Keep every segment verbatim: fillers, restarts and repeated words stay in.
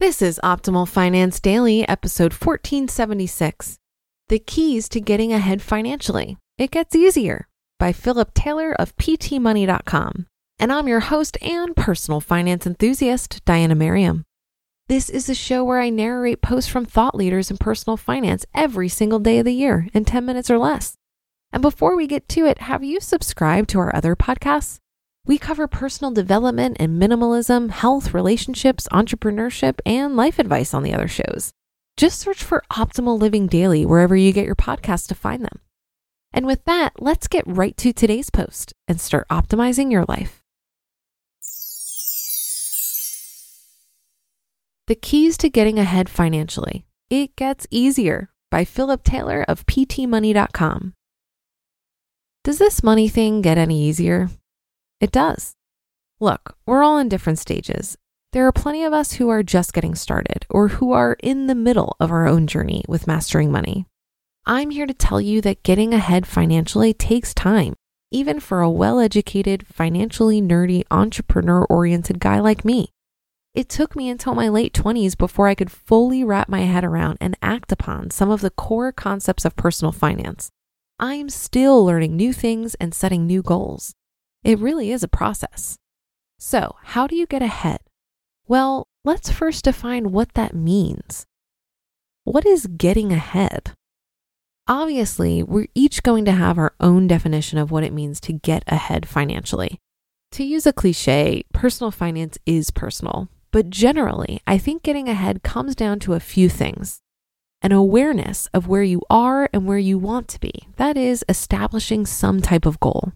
This is Optimal Finance Daily, episode fourteen seventy-six, The Keys to Getting Ahead Financially. It Gets Easier by Philip Taylor of p t money dot com. And I'm your host and personal finance enthusiast, Diana Merriam. This is a show where I narrate posts from thought leaders in personal finance every single day of the year in ten minutes or less. And before we get to it, have you subscribed to our other podcasts? We cover personal development and minimalism, health, relationships, entrepreneurship, and life advice on the other shows. Just search for Optimal Living Daily wherever you get your podcasts to find them. And with that, let's get right to today's post and start optimizing your life. The Keys to Getting Ahead Financially. It Gets Easier by Philip Taylor of p t money dot com. Does this money thing get any easier? It does. Look, we're all in different stages. There are plenty of us who are just getting started or who are in the middle of our own journey with mastering money. I'm here to tell you that getting ahead financially takes time, even for a well-educated, financially nerdy, entrepreneur-oriented guy like me. It took me until my late twenties before I could fully wrap my head around and act upon some of the core concepts of personal finance. I'm still learning new things and setting new goals. It really is a process. So, how do you get ahead? Well, let's first define what that means. What is getting ahead? Obviously, we're each going to have our own definition of what it means to get ahead financially. To use a cliche, personal finance is personal, but generally, I think getting ahead comes down to a few things. An awareness of where you are and where you want to be. That is, establishing some type of goal.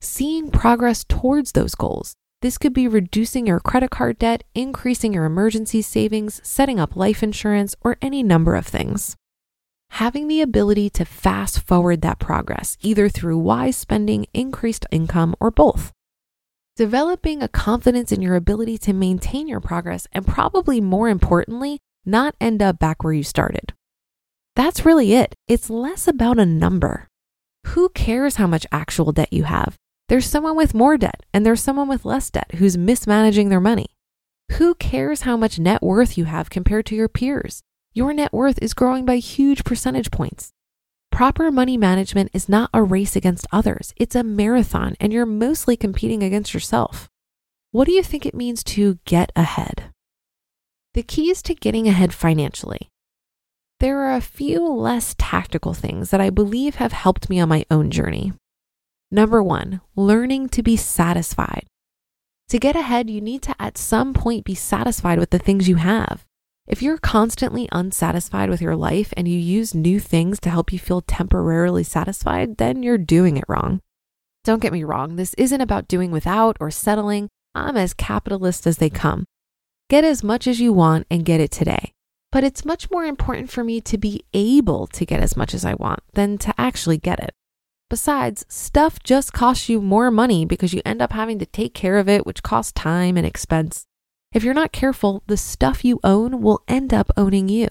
Seeing progress towards those goals. This could be reducing your credit card debt, increasing your emergency savings, setting up life insurance, or any number of things. Having the ability to fast forward that progress, either through wise spending, increased income, or both. Developing a confidence in your ability to maintain your progress, and probably more importantly, not end up back where you started. That's really it. It's less about a number. Who cares how much actual debt you have? There's someone with more debt and there's someone with less debt who's mismanaging their money. Who cares how much net worth you have compared to your peers? Your net worth is growing by huge percentage points. Proper money management is not a race against others. It's a marathon and you're mostly competing against yourself. What do you think it means to get ahead? The keys to getting ahead financially. There are a few less tactical things that I believe have helped me on my own journey. Number one, learning to be satisfied. To get ahead, you need to at some point be satisfied with the things you have. If you're constantly unsatisfied with your life and you use new things to help you feel temporarily satisfied, then you're doing it wrong. Don't get me wrong, this isn't about doing without or settling. I'm as capitalist as they come. Get as much as you want and get it today. But it's much more important for me to be able to get as much as I want than to actually get it. Besides, stuff just costs you more money because you end up having to take care of it, which costs time and expense. If you're not careful, the stuff you own will end up owning you.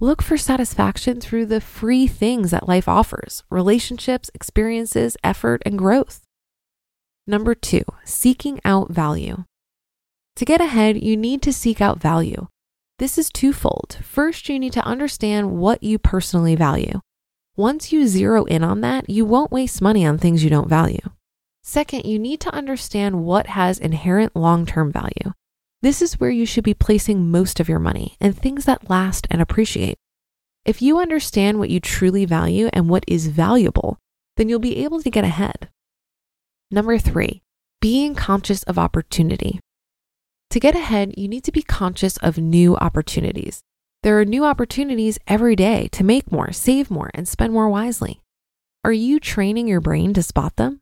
Look for satisfaction through the free things that life offers: relationships, experiences, effort, and growth. Number two, seeking out value. To get ahead, you need to seek out value. This is twofold. First, you need to understand what you personally value. Once you zero in on that, you won't waste money on things you don't value. Second, you need to understand what has inherent long-term value. This is where you should be placing most of your money and things that last and appreciate. If you understand what you truly value and what is valuable, then you'll be able to get ahead. Number three, being conscious of opportunity. To get ahead, you need to be conscious of new opportunities. There are new opportunities every day to make more, save more, and spend more wisely. Are you training your brain to spot them?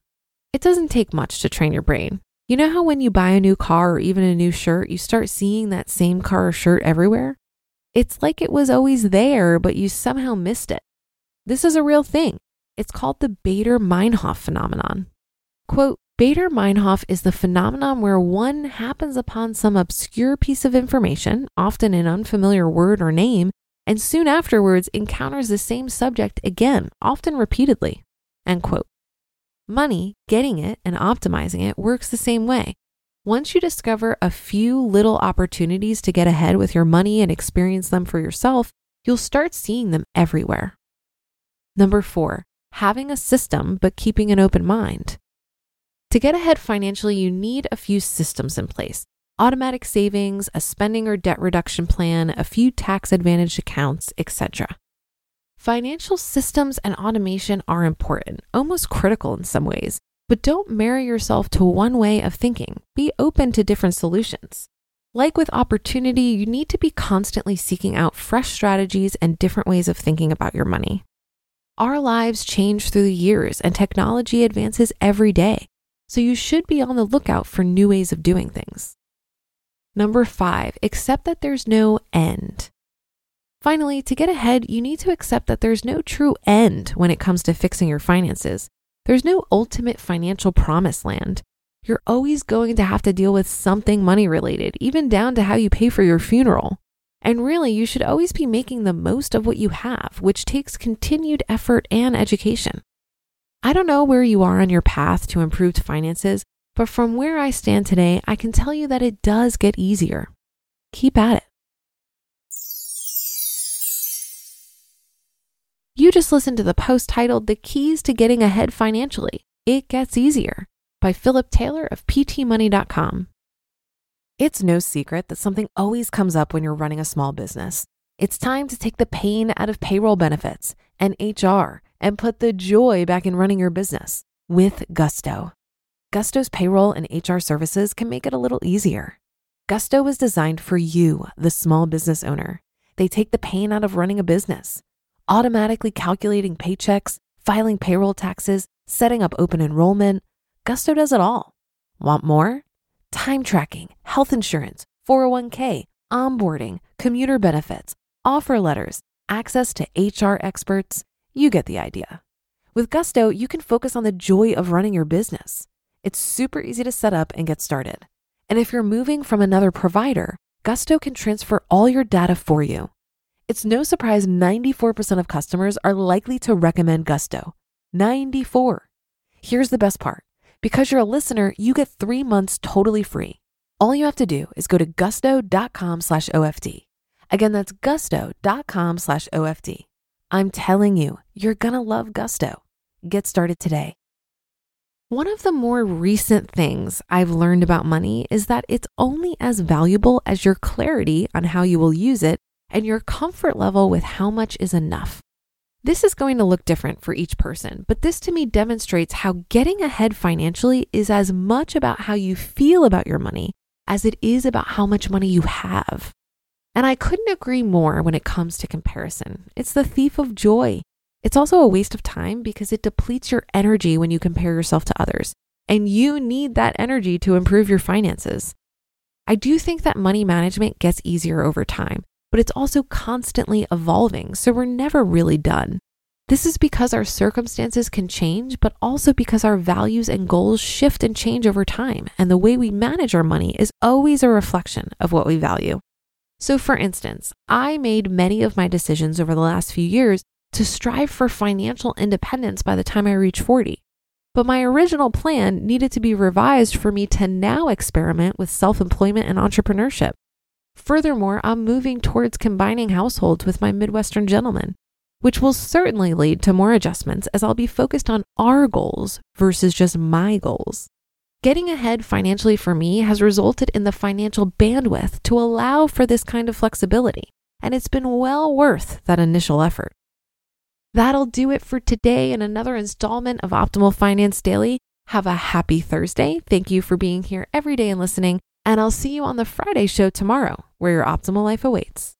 It doesn't take much to train your brain. You know how when you buy a new car or even a new shirt, you start seeing that same car or shirt everywhere? It's like it was always there, but you somehow missed it. This is a real thing. It's called the Bader-Meinhof phenomenon. Quote, Bader-Meinhof is the phenomenon where one happens upon some obscure piece of information, often an unfamiliar word or name, and soon afterwards encounters the same subject again, often repeatedly, end quote. Money, getting it, and optimizing it works the same way. Once you discover a few little opportunities to get ahead with your money and experience them for yourself, you'll start seeing them everywhere. Number four, having a system but keeping an open mind. To get ahead financially, you need a few systems in place. Automatic savings, a spending or debt reduction plan, a few tax-advantaged accounts, et cetera. Financial systems and automation are important, almost critical in some ways, but don't marry yourself to one way of thinking. Be open to different solutions. Like with opportunity, you need to be constantly seeking out fresh strategies and different ways of thinking about your money. Our lives change through the years and technology advances every day, so you should be on the lookout for new ways of doing things. Number five, accept that there's no end. Finally, to get ahead, you need to accept that there's no true end when it comes to fixing your finances. There's no ultimate financial promised land. You're always going to have to deal with something money related, even down to how you pay for your funeral. And really, you should always be making the most of what you have, which takes continued effort and education. I don't know where you are on your path to improved finances, but from where I stand today, I can tell you that it does get easier. Keep at it. You just listened to the post titled "The Keys to Getting Ahead Financially, It Gets Easier" by Philip Taylor of p t money dot com. It's no secret that something always comes up when you're running a small business. It's time to take the pain out of payroll benefits and H R and put the joy back in running your business with Gusto. Gusto's payroll and H R services can make it a little easier. Gusto was designed for you, the small business owner. They take the pain out of running a business, automatically calculating paychecks, filing payroll taxes, setting up open enrollment. Gusto does it all. Want more? Time tracking, health insurance, four oh one k, onboarding, commuter benefits, offer letters, access to H R experts. You get the idea. With Gusto, you can focus on the joy of running your business. It's super easy to set up and get started. And if you're moving from another provider, Gusto can transfer all your data for you. It's no surprise ninety-four percent of customers are likely to recommend Gusto. ninety-four. Here's the best part. Because you're a listener, you get three months totally free. All you have to do is go to gusto dot com slash O F D. Again, that's gusto dot com slash O F D. I'm telling you, you're gonna love Gusto. Get started today. One of the more recent things I've learned about money is that it's only as valuable as your clarity on how you will use it and your comfort level with how much is enough. This is going to look different for each person, but this to me demonstrates how getting ahead financially is as much about how you feel about your money as it is about how much money you have. And I couldn't agree more when it comes to comparison. It's the thief of joy. It's also a waste of time because it depletes your energy when you compare yourself to others, and you need that energy to improve your finances. I do think that money management gets easier over time, but it's also constantly evolving, so we're never really done. This is because our circumstances can change, but also because our values and goals shift and change over time, and the way we manage our money is always a reflection of what we value. So for instance, I made many of my decisions over the last few years to strive for financial independence by the time I reach forty. But my original plan needed to be revised for me to now experiment with self-employment and entrepreneurship. Furthermore, I'm moving towards combining households with my Midwestern gentleman, which will certainly lead to more adjustments as I'll be focused on our goals versus just my goals. Getting ahead financially for me has resulted in the financial bandwidth to allow for this kind of flexibility, and it's been well worth that initial effort. That'll do it for today and another installment of Optimal Finance Daily. Have a happy Thursday. Thank you for being here every day and listening. And I'll see you on the Friday show tomorrow, where your optimal life awaits.